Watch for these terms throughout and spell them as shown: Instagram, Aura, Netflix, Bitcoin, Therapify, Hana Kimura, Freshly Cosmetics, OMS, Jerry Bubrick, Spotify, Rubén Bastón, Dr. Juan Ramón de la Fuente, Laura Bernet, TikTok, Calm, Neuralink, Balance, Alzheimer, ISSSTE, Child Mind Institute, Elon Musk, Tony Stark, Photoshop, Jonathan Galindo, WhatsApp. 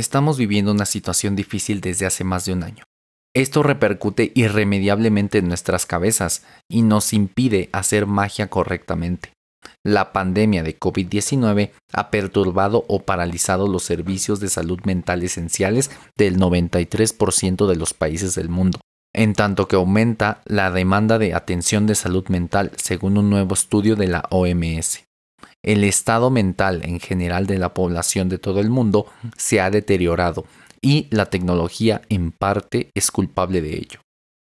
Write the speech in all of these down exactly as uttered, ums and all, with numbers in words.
Estamos viviendo una situación difícil desde hace más de un año. Esto repercute irremediablemente en nuestras cabezas y nos impide hacer magia correctamente. La pandemia de COVID diecinueve ha perturbado o paralizado los servicios de salud mental esenciales del noventa y tres por ciento de los países del mundo, en tanto que aumenta la demanda de atención de salud mental según un nuevo estudio de la O M S. El estado mental en general de la población de todo el mundo se ha deteriorado y la tecnología en parte es culpable de ello.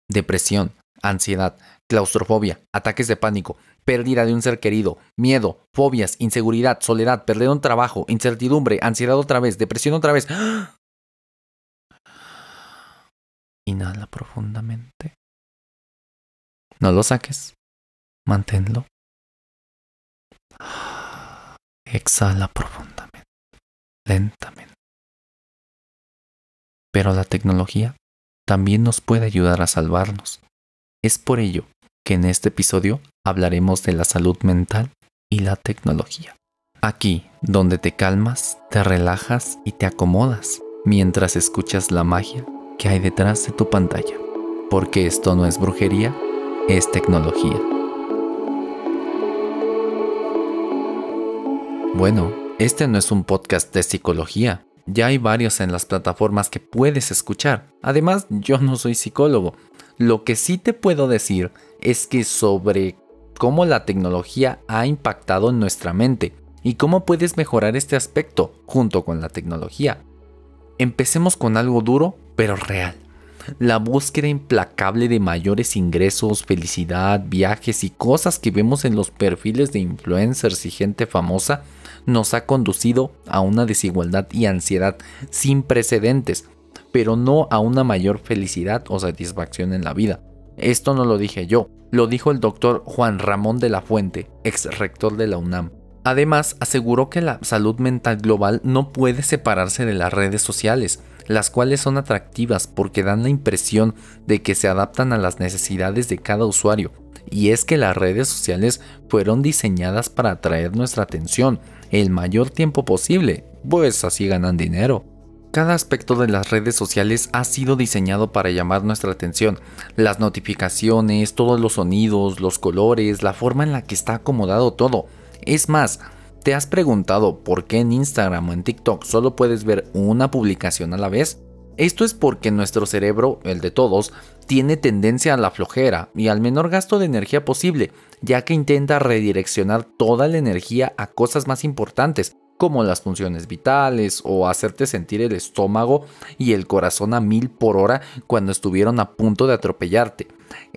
Depresión, ansiedad, claustrofobia, ataques de pánico, pérdida de un ser querido, miedo, fobias, inseguridad, soledad, perder un trabajo, incertidumbre, ansiedad otra vez, depresión otra vez. Inhala profundamente. No lo saques. Manténlo. Exhala profundamente, lentamente. Pero la tecnología también nos puede ayudar a salvarnos. Es por ello que en este episodio hablaremos de la salud mental y la tecnología. Aquí, donde te calmas, te relajas y te acomodas mientras escuchas la magia que hay detrás de tu pantalla. Porque esto no es brujería, es tecnología. Bueno, este no es un podcast de psicología. Ya hay varios en las plataformas que puedes escuchar. Además, yo no soy psicólogo. Lo que sí te puedo decir es que sobre cómo la tecnología ha impactado en nuestra mente y cómo puedes mejorar este aspecto junto con la tecnología. Empecemos con algo duro, pero real. La búsqueda implacable de mayores ingresos, felicidad, viajes y cosas que vemos en los perfiles de influencers y gente famosa nos ha conducido a una desigualdad y ansiedad sin precedentes, pero no a una mayor felicidad o satisfacción en la vida. Esto no lo dije yo, lo dijo el doctor Juan Ramón de la Fuente, ex rector de la UNAM. Además, aseguró que la salud mental global no puede separarse de las redes sociales, las cuales son atractivas porque dan la impresión de que se adaptan a las necesidades de cada usuario. Y es que las redes sociales fueron diseñadas para atraer nuestra atención el mayor tiempo posible, pues así ganan dinero. Cada aspecto de las redes sociales ha sido diseñado para llamar nuestra atención. Las notificaciones, todos los sonidos, los colores, la forma en la que está acomodado todo. Es más, ¿te has preguntado por qué en Instagram o en TikTok solo puedes ver una publicación a la vez? Esto es porque nuestro cerebro, el de todos, tiene tendencia a la flojera y al menor gasto de energía posible, ya que intenta redireccionar toda la energía a cosas más importantes, como las funciones vitales o hacerte sentir el estómago y el corazón a mil por hora cuando estuvieron a punto de atropellarte.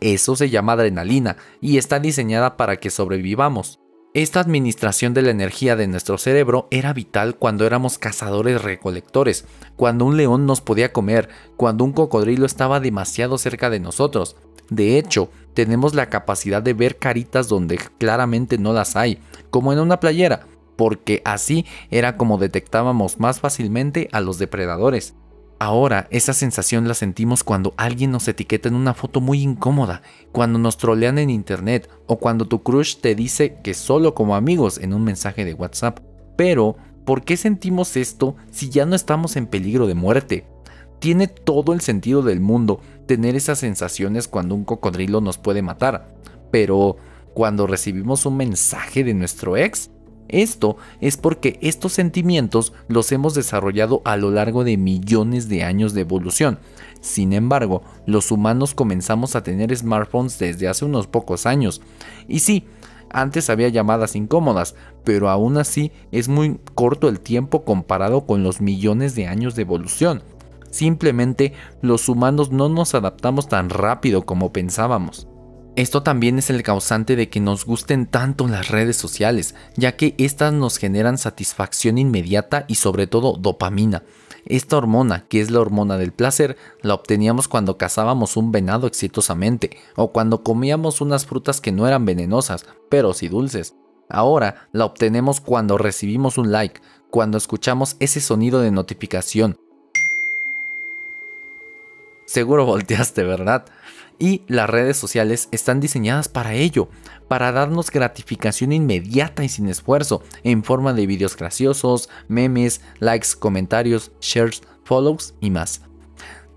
Eso se llama adrenalina y está diseñada para que sobrevivamos. Esta administración de la energía de nuestro cerebro era vital cuando éramos cazadores-recolectores, cuando un león nos podía comer, cuando un cocodrilo estaba demasiado cerca de nosotros. De hecho, tenemos la capacidad de ver caritas donde claramente no las hay, como en una playera, porque así era como detectábamos más fácilmente a los depredadores. Ahora, esa sensación la sentimos cuando alguien nos etiqueta en una foto muy incómoda, cuando nos trolean en internet o cuando tu crush te dice que solo como amigos en un mensaje de WhatsApp. Pero, ¿por qué sentimos esto si ya no estamos en peligro de muerte? Tiene todo el sentido del mundo tener esas sensaciones cuando un cocodrilo nos puede matar. Pero, ¿cuando recibimos un mensaje de nuestro ex? Esto es porque estos sentimientos los hemos desarrollado a lo largo de millones de años de evolución. Sin embargo, los humanos comenzamos a tener smartphones desde hace unos pocos años. Y sí, antes había llamadas incómodas, pero aún así es muy corto el tiempo comparado con los millones de años de evolución. Simplemente, los humanos no nos adaptamos tan rápido como pensábamos. Esto también es el causante de que nos gusten tanto las redes sociales, ya que estas nos generan satisfacción inmediata y sobre todo dopamina. Esta hormona, que es la hormona del placer, la obteníamos cuando cazábamos un venado exitosamente o cuando comíamos unas frutas que no eran venenosas, pero sí dulces. Ahora la obtenemos cuando recibimos un like, cuando escuchamos ese sonido de notificación Seguro volteaste, ¿verdad? Y las redes sociales están diseñadas para ello, para darnos gratificación inmediata y sin esfuerzo, en forma de videos graciosos, memes, likes, comentarios, shares, follows y más.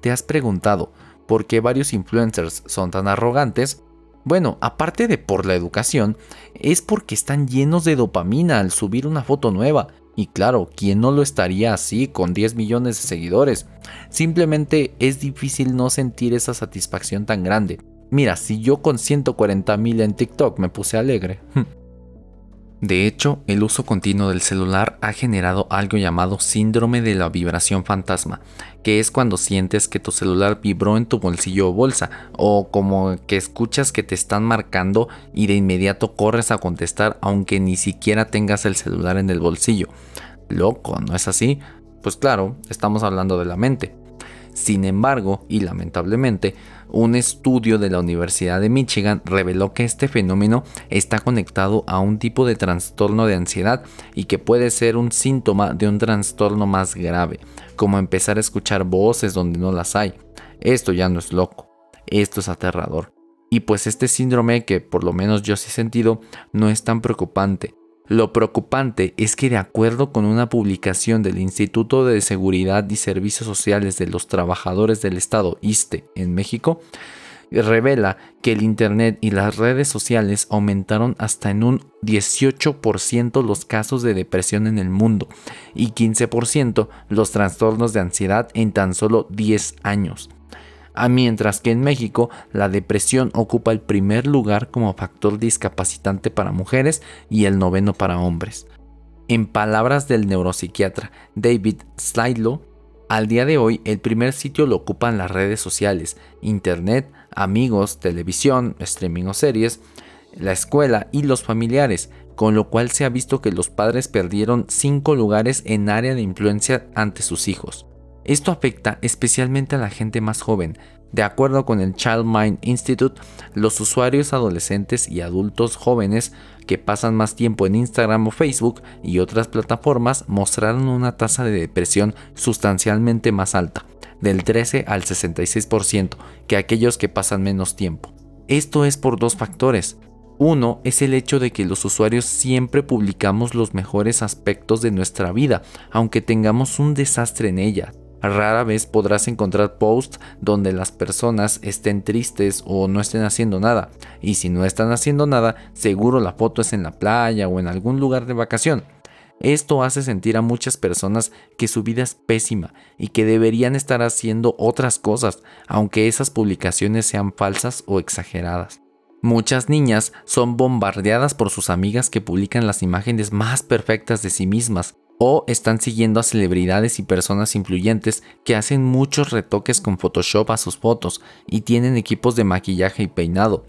¿Te has preguntado por qué varios influencers son tan arrogantes? Bueno, aparte de por la educación, es porque están llenos de dopamina al subir una foto nueva. Y claro, ¿quién no lo estaría así con diez millones de seguidores? Simplemente es difícil no sentir esa satisfacción tan grande. Mira, si yo con ciento cuarenta mil en TikTok me puse alegre. De hecho, el uso continuo del celular ha generado algo llamado síndrome de la vibración fantasma, que es cuando sientes que tu celular vibró en tu bolsillo o bolsa, o como que escuchas que te están marcando y de inmediato corres a contestar aunque ni siquiera tengas el celular en el bolsillo. Loco, ¿no es así? Pues claro, estamos hablando de la mente. Sin embargo, y lamentablemente, un estudio de la Universidad de Michigan reveló que este fenómeno está conectado a un tipo de trastorno de ansiedad y que puede ser un síntoma de un trastorno más grave, como empezar a escuchar voces donde no las hay. Esto ya no es loco, esto es aterrador. Y pues este síndrome, que por lo menos yo sí he sentido, no es tan preocupante. Lo preocupante es que, de acuerdo con una publicación del Instituto de Seguridad y Servicios Sociales de los Trabajadores del Estado, ISSSTE, en México, revela que el Internet y las redes sociales aumentaron hasta en un dieciocho por ciento los casos de depresión en el mundo y quince por ciento los trastornos de ansiedad en tan solo diez años. Mientras que en México la depresión ocupa el primer lugar como factor discapacitante para mujeres y el noveno para hombres. En palabras del neuropsiquiatra David Slylow, al día de hoy el primer sitio lo ocupan las redes sociales, internet, amigos, televisión, streaming o series, la escuela y los familiares, con lo cual se ha visto que los padres perdieron cinco lugares en área de influencia ante sus hijos. Esto afecta especialmente a la gente más joven. De acuerdo con el Child Mind Institute, los usuarios adolescentes y adultos jóvenes que pasan más tiempo en Instagram o Facebook y otras plataformas mostraron una tasa de depresión sustancialmente más alta, del trece al sesenta y seis por ciento, que aquellos que pasan menos tiempo. Esto es por dos factores. Uno es el hecho de que los usuarios siempre publicamos los mejores aspectos de nuestra vida, aunque tengamos un desastre en ella. Rara vez podrás encontrar posts donde las personas estén tristes o no estén haciendo nada, y si no están haciendo nada, seguro la foto es en la playa o en algún lugar de vacación. Esto hace sentir a muchas personas que su vida es pésima y que deberían estar haciendo otras cosas, aunque esas publicaciones sean falsas o exageradas. Muchas niñas son bombardeadas por sus amigas que publican las imágenes más perfectas de sí mismas, o están siguiendo a celebridades y personas influyentes que hacen muchos retoques con Photoshop a sus fotos y tienen equipos de maquillaje y peinado.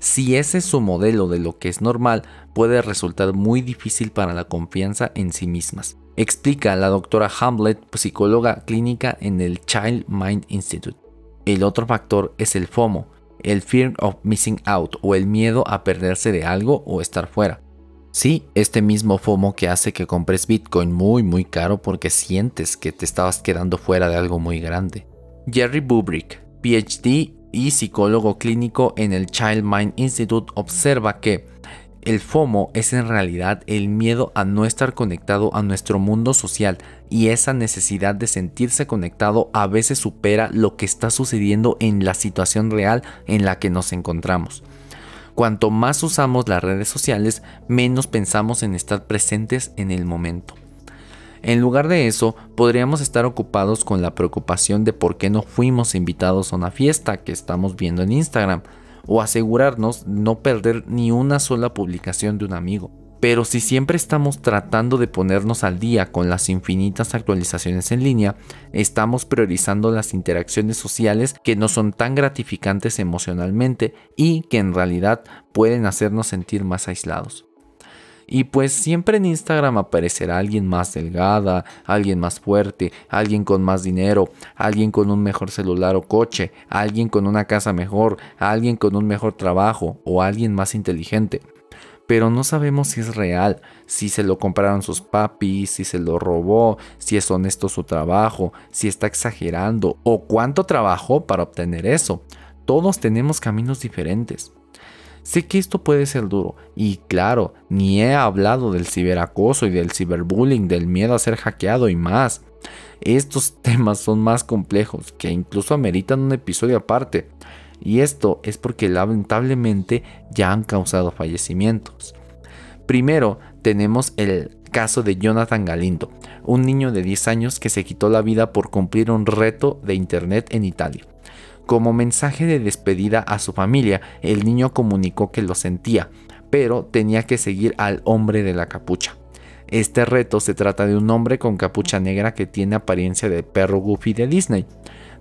Si ese es su modelo de lo que es normal, puede resultar muy difícil para la confianza en sí mismas, explica la doctora Hamlet, psicóloga clínica en el Child Mind Institute. El otro factor es el FOMO, el Fear of Missing Out, o el miedo a perderse de algo o estar fuera. Sí, este mismo FOMO que hace que compres Bitcoin muy muy caro porque sientes que te estabas quedando fuera de algo muy grande. Jerry Bubrick, PhD y psicólogo clínico en el Child Mind Institute, observa que el FOMO es en realidad el miedo a no estar conectado a nuestro mundo social, y esa necesidad de sentirse conectado a veces supera lo que está sucediendo en la situación real en la que nos encontramos. Cuanto más usamos las redes sociales, menos pensamos en estar presentes en el momento. En lugar de eso, podríamos estar ocupados con la preocupación de por qué no fuimos invitados a una fiesta que estamos viendo en Instagram, o asegurarnos no perder ni una sola publicación de un amigo. Pero si siempre estamos tratando de ponernos al día con las infinitas actualizaciones en línea, estamos priorizando las interacciones sociales que no son tan gratificantes emocionalmente y que en realidad pueden hacernos sentir más aislados. Y pues siempre en Instagram aparecerá alguien más delgada, alguien más fuerte, alguien con más dinero, alguien con un mejor celular o coche, alguien con una casa mejor, alguien con un mejor trabajo o alguien más inteligente. pero no sabemos si es real, si se lo compraron sus papis, si se lo robó, si es honesto su trabajo, si está exagerando o cuánto trabajó para obtener eso. Todos tenemos caminos diferentes. Sé que esto puede ser duro y claro, ni he hablado del ciberacoso y del ciberbullying, del miedo a ser hackeado y más. Estos temas son más complejos que incluso ameritan un episodio aparte. Y esto es porque lamentablemente ya han causado fallecimientos. Primero tenemos el caso de Jonathan Galindo, un niño de diez años que se quitó la vida por cumplir un reto de internet en Italia. Como mensaje de despedida a su familia, el niño comunicó que lo sentía, pero tenía que seguir al hombre de la capucha. Este reto se trata de un hombre con capucha negra que tiene apariencia de perro Goofy de Disney.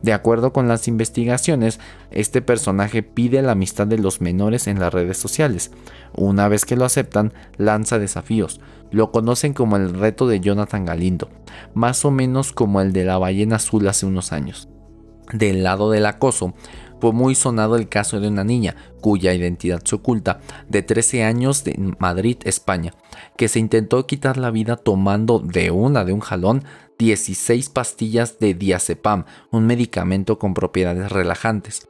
De acuerdo con las investigaciones, este personaje pide la amistad de los menores en las redes sociales. Una vez que lo aceptan, lanza desafíos. Lo conocen como el reto de Jonathan Galindo, más o menos como el de la ballena azul hace unos años. Del lado del acoso, fue muy sonado el caso de una niña, cuya identidad se oculta, de trece años de Madrid, España, que se intentó quitar la vida tomando de una de un jalón dieciséis pastillas de diazepam, un medicamento con propiedades relajantes.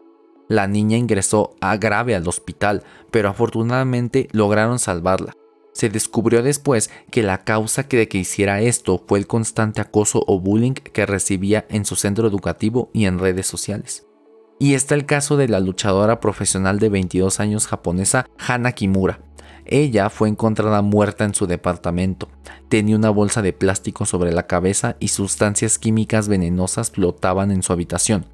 La niña ingresó a grave al hospital, pero afortunadamente lograron salvarla. Se descubrió después que la causa de que hiciera esto fue el constante acoso o bullying que recibía en su centro educativo y en redes sociales. Y está el caso de la luchadora profesional de veintidós años japonesa Hana Kimura. Ella fue encontrada muerta en su departamento. Tenía una bolsa de plástico sobre la cabeza y sustancias químicas venenosas flotaban en su habitación.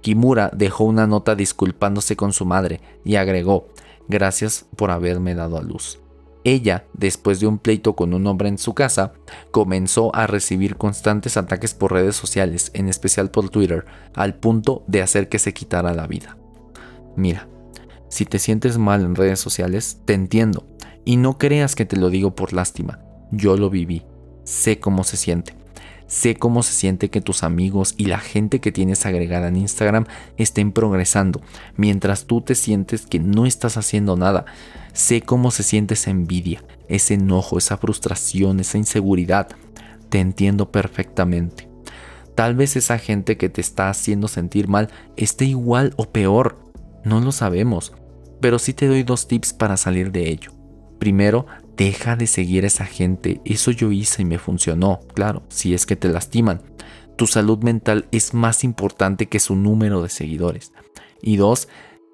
Kimura dejó una nota disculpándose con su madre y agregó: "Gracias por haberme dado a luz". Ella, después de un pleito con un hombre en su casa, comenzó a recibir constantes ataques por redes sociales, en especial por Twitter, al punto de hacer que se quitara la vida. Mira, si te sientes mal en redes sociales, te entiendo, y no creas que te lo digo por lástima. Yo lo viví, sé cómo se siente. Sé cómo se siente que tus amigos y la gente que tienes agregada en Instagram estén progresando, mientras tú te sientes que no estás haciendo nada. Sé cómo se siente esa envidia, ese enojo, esa frustración, esa inseguridad. Te entiendo perfectamente. Tal vez esa gente que te está haciendo sentir mal esté igual o peor. No lo sabemos, pero sí te doy dos tips para salir de ello. Primero, deja de seguir a esa gente. Eso yo hice y me funcionó, claro, si es que te lastiman. Tu salud mental es más importante que su número de seguidores. Y dos,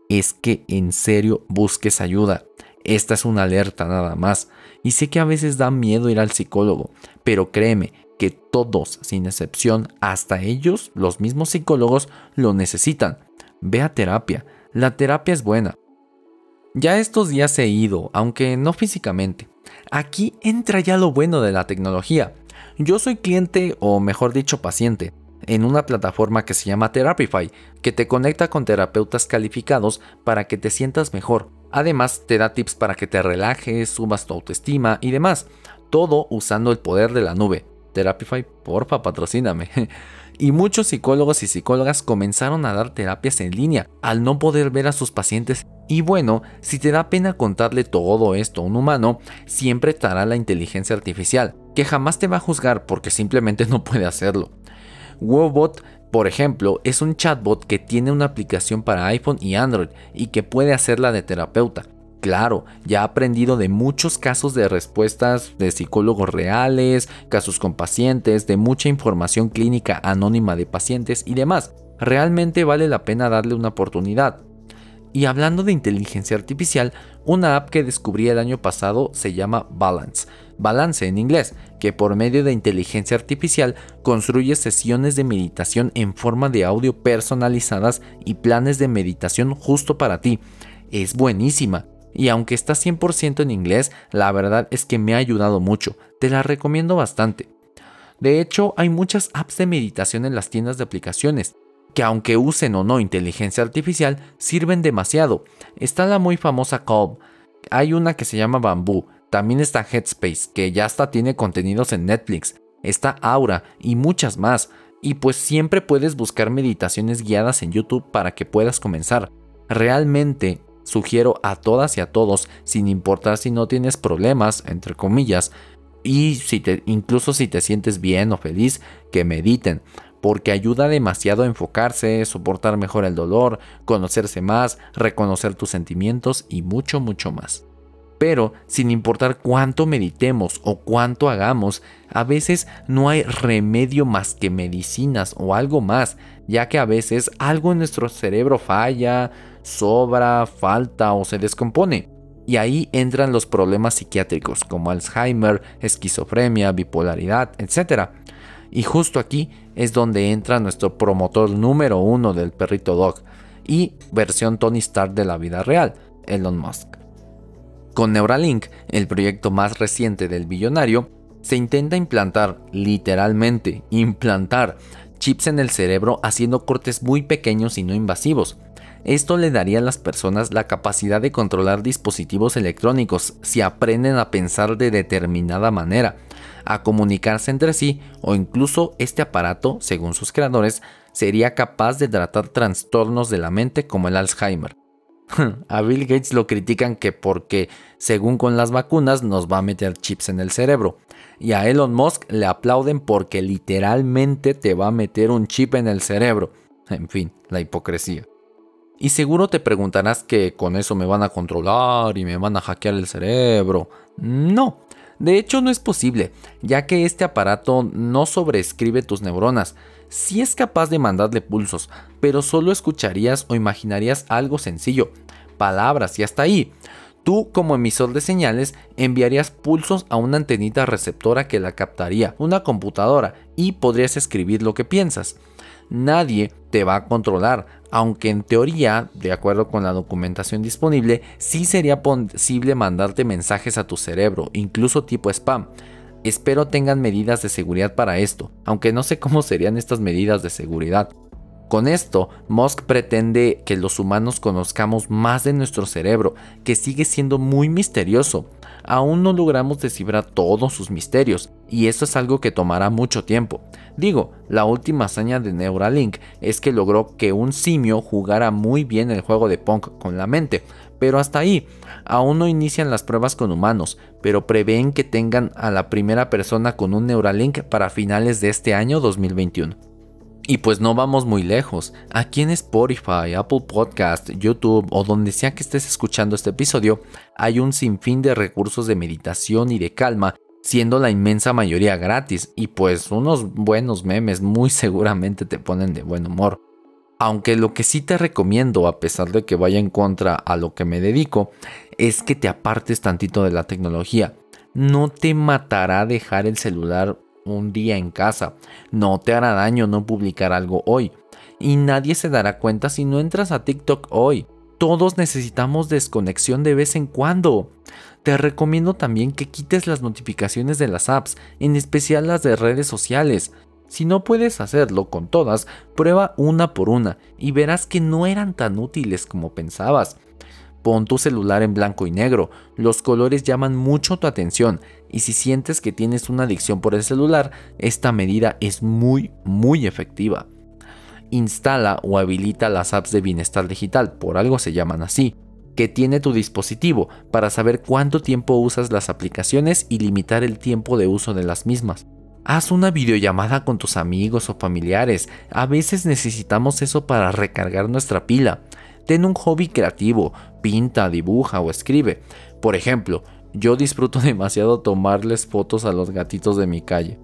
es que en serio busques ayuda. Esta es una alerta nada más. Y sé que a veces da miedo ir al psicólogo, pero créeme que todos, sin excepción, hasta ellos, los mismos psicólogos, lo necesitan. Ve a terapia. La terapia es buena. Ya estos días he ido, aunque no físicamente. Aquí entra ya lo bueno de la tecnología. Yo soy cliente, o mejor dicho paciente, en una plataforma que se llama Therapify, que te conecta con terapeutas calificados para que te sientas mejor. Además, te da tips para que te relajes, subas tu autoestima y demás. Todo usando el poder de la nube. Therapify, porfa, patrocíname. Y muchos psicólogos y psicólogas comenzaron a dar terapias en línea al no poder ver a sus pacientes. Y bueno, si te da pena contarle todo esto a un humano, siempre estará la inteligencia artificial, que jamás te va a juzgar porque simplemente no puede hacerlo. Woebot, por ejemplo, es un chatbot que tiene una aplicación para iPhone y Android y que puede hacerla de terapeuta. Claro, ya he aprendido de muchos casos de respuestas de psicólogos reales, casos con pacientes, de mucha información clínica anónima de pacientes y demás. Realmente vale la pena darle una oportunidad. Y hablando de inteligencia artificial, una app que descubrí el año pasado se llama Balance, Balance en inglés, que por medio de inteligencia artificial construye sesiones de meditación en forma de audio personalizadas y planes de meditación justo para ti. Es buenísima. Y aunque está cien por ciento en inglés, la verdad es que me ha ayudado mucho, te la recomiendo bastante. De hecho, hay muchas apps de meditación en las tiendas de aplicaciones, que aunque usen o no inteligencia artificial, sirven demasiado. Está la muy famosa Calm, hay una que se llama Bamboo, también está Headspace, que ya hasta tiene contenidos en Netflix, está Aura y muchas más. Y pues siempre puedes buscar meditaciones guiadas en YouTube para que puedas comenzar. Realmente Sugiero a todas y a todos, sin importar si no tienes problemas, entre comillas, y si te, incluso si te sientes bien o feliz, que mediten, porque ayuda demasiado a enfocarse, soportar mejor el dolor, conocerse más, reconocer tus sentimientos y mucho, mucho más. Pero sin importar cuánto meditemos o cuánto hagamos, a veces no hay remedio más que medicinas o algo más, ya que a veces algo en nuestro cerebro falla, sobra, falta o se descompone. Y ahí entran los problemas psiquiátricos como Alzheimer, esquizofrenia, bipolaridad, etcétera. Y justo aquí es donde entra nuestro promotor número uno del perrito Dog y versión Tony Stark de la vida real, Elon Musk. Con Neuralink, el proyecto más reciente del billonario, se intenta implantar, literalmente, implantar chips en el cerebro haciendo cortes muy pequeños y no invasivos. Esto le daría a las personas la capacidad de controlar dispositivos electrónicos si aprenden a pensar de determinada manera, a comunicarse entre sí, o incluso este aparato, según sus creadores, sería capaz de tratar trastornos de la mente como el Alzheimer. A Bill Gates lo critican que porque, según con las vacunas, nos va a meter chips en el cerebro. Y a Elon Musk le aplauden porque literalmente te va a meter un chip en el cerebro. En fin, la hipocresía. Y seguro te preguntarás que con eso me van a controlar y me van a hackear el cerebro. No, de hecho no es posible, ya que este aparato no sobreescribe tus neuronas. Sí es capaz de mandarle pulsos, pero solo escucharías o imaginarías algo sencillo, palabras y hasta ahí. Tú, como emisor de señales, enviarías pulsos a una antenita receptora que la captaría, una computadora, y podrías escribir lo que piensas. Nadie te va a controlar, aunque en teoría, de acuerdo con la documentación disponible, sí sería posible mandarte mensajes a tu cerebro, incluso tipo spam. Espero tengan medidas de seguridad para esto, aunque no sé cómo serían estas medidas de seguridad. Con esto, Musk pretende que los humanos conozcamos más de nuestro cerebro, que sigue siendo muy misterioso. Aún no logramos descifrar todos sus misterios, y eso es algo que tomará mucho tiempo. Digo, la última hazaña de Neuralink es que logró que un simio jugara muy bien el juego de Pong con la mente, pero hasta ahí. Aún no inician las pruebas con humanos, pero prevén que tengan a la primera persona con un Neuralink para finales de este año dos mil veintiuno. Y pues no vamos muy lejos. Aquí en Spotify, Apple Podcast, YouTube o donde sea que estés escuchando este episodio, hay un sinfín de recursos de meditación y de calma, siendo la inmensa mayoría gratis, y pues unos buenos memes muy seguramente te ponen de buen humor. Aunque lo que sí te recomiendo, a pesar de que vaya en contra a lo que me dedico, es que te apartes tantito de la tecnología. No te matará dejar el celular un día en casa, no te hará daño no publicar algo hoy, y nadie se dará cuenta si no entras a TikTok hoy. Todos necesitamos desconexión de vez en cuando. Te recomiendo también que quites las notificaciones de las apps, en especial las de redes sociales. Si no puedes hacerlo con todas, prueba una por una y verás que no eran tan útiles como pensabas. Pon tu celular en blanco y negro, los colores llaman mucho tu atención, y si sientes que tienes una adicción por el celular, esta medida es muy, muy efectiva. Instala o habilita las apps de bienestar digital, por algo se llaman así, que tiene tu dispositivo para saber cuánto tiempo usas las aplicaciones y limitar el tiempo de uso de las mismas. Haz una videollamada con tus amigos o familiares, a veces necesitamos eso para recargar nuestra pila. Ten un hobby creativo, pinta, dibuja o escribe. Por ejemplo, yo disfruto demasiado tomarles fotos a los gatitos de mi calle.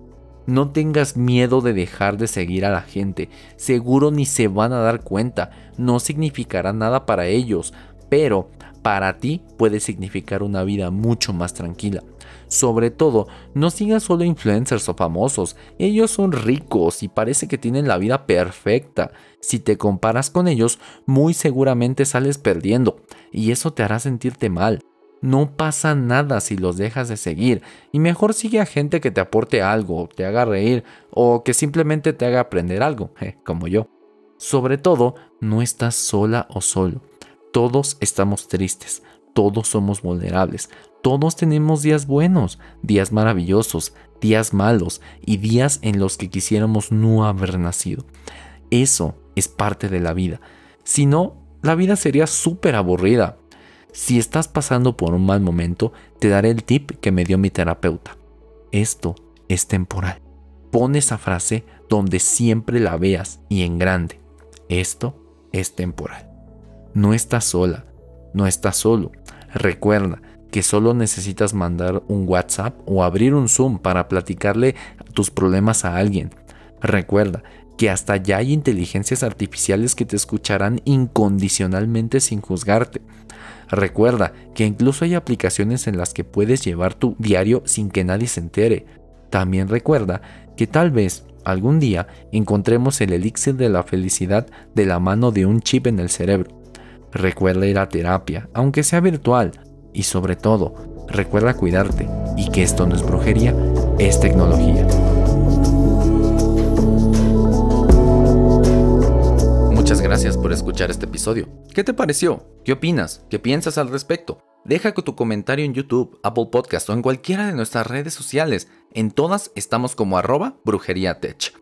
No tengas miedo de dejar de seguir a la gente, seguro ni se van a dar cuenta, no significará nada para ellos, pero para ti puede significar una vida mucho más tranquila. Sobre todo, no sigas solo influencers o famosos, ellos son ricos y parece que tienen la vida perfecta. Si te comparas con ellos, muy seguramente sales perdiendo y eso te hará sentirte mal. No pasa nada si los dejas de seguir y mejor sigue a gente que te aporte algo, te haga reír o que simplemente te haga aprender algo, eh, como yo. Sobre todo, no estás sola o solo. Todos estamos tristes, todos somos vulnerables, todos tenemos días buenos, días maravillosos, días malos y días en los que quisiéramos no haber nacido. Eso es parte de la vida, si no, la vida sería súper aburrida. Si estás pasando por un mal momento, te daré el tip que me dio mi terapeuta. Esto es temporal. Pon esa frase donde siempre la veas y en grande. Esto es temporal. No estás sola, no estás solo. Recuerda que solo necesitas mandar un WhatsApp o abrir un Zoom para platicarle tus problemas a alguien. Recuerda que hasta ya hay inteligencias artificiales que te escucharán incondicionalmente sin juzgarte. Recuerda que incluso hay aplicaciones en las que puedes llevar tu diario sin que nadie se entere. También recuerda que tal vez algún día encontremos el elixir de la felicidad de la mano de un chip en el cerebro. Recuerda ir a terapia, aunque sea virtual, y sobre todo, recuerda cuidarte y que esto no es brujería, es tecnología. Muchas gracias por escuchar este episodio. ¿Qué te pareció? ¿Qué opinas? ¿Qué piensas al respecto? Deja tu comentario en YouTube, Apple Podcast o en cualquiera de nuestras redes sociales. En todas estamos como arroba brujeriatech.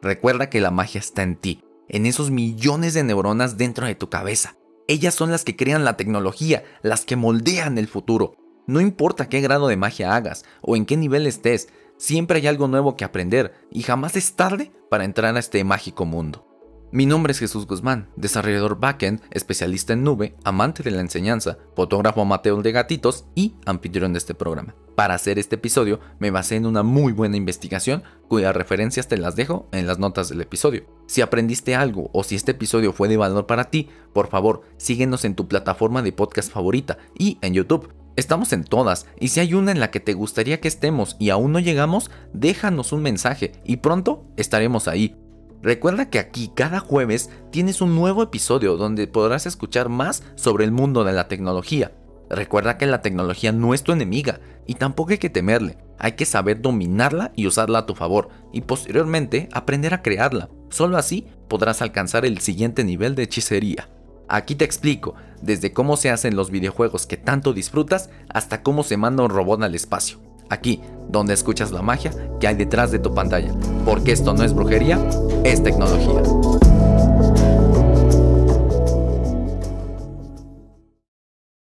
Recuerda que la magia está en ti, en esos millones de neuronas dentro de tu cabeza. Ellas son las que crean la tecnología, las que moldean el futuro. No importa qué grado de magia hagas o en qué nivel estés, siempre hay algo nuevo que aprender y jamás es tarde para entrar a este mágico mundo. Mi nombre es Jesús Guzmán, desarrollador backend, especialista en nube, amante de la enseñanza, fotógrafo amateur de gatitos y anfitrión de este programa. Para hacer este episodio me basé en una muy buena investigación cuyas referencias te las dejo en las notas del episodio. Si aprendiste algo o si este episodio fue de valor para ti, por favor síguenos en tu plataforma de podcast favorita y en YouTube. Estamos en todas y si hay una en la que te gustaría que estemos y aún no llegamos, déjanos un mensaje y pronto estaremos ahí. Recuerda que aquí cada jueves tienes un nuevo episodio donde podrás escuchar más sobre el mundo de la tecnología. Recuerda que la tecnología no es tu enemiga y tampoco hay que temerle. Hay que saber dominarla y usarla a tu favor y posteriormente aprender a crearla. Solo así podrás alcanzar el siguiente nivel de hechicería. Aquí te explico desde cómo se hacen los videojuegos que tanto disfrutas hasta cómo se manda un robot al espacio. Aquí, donde escuchas la magia que hay detrás de tu pantalla, porque esto no es brujería, es tecnología.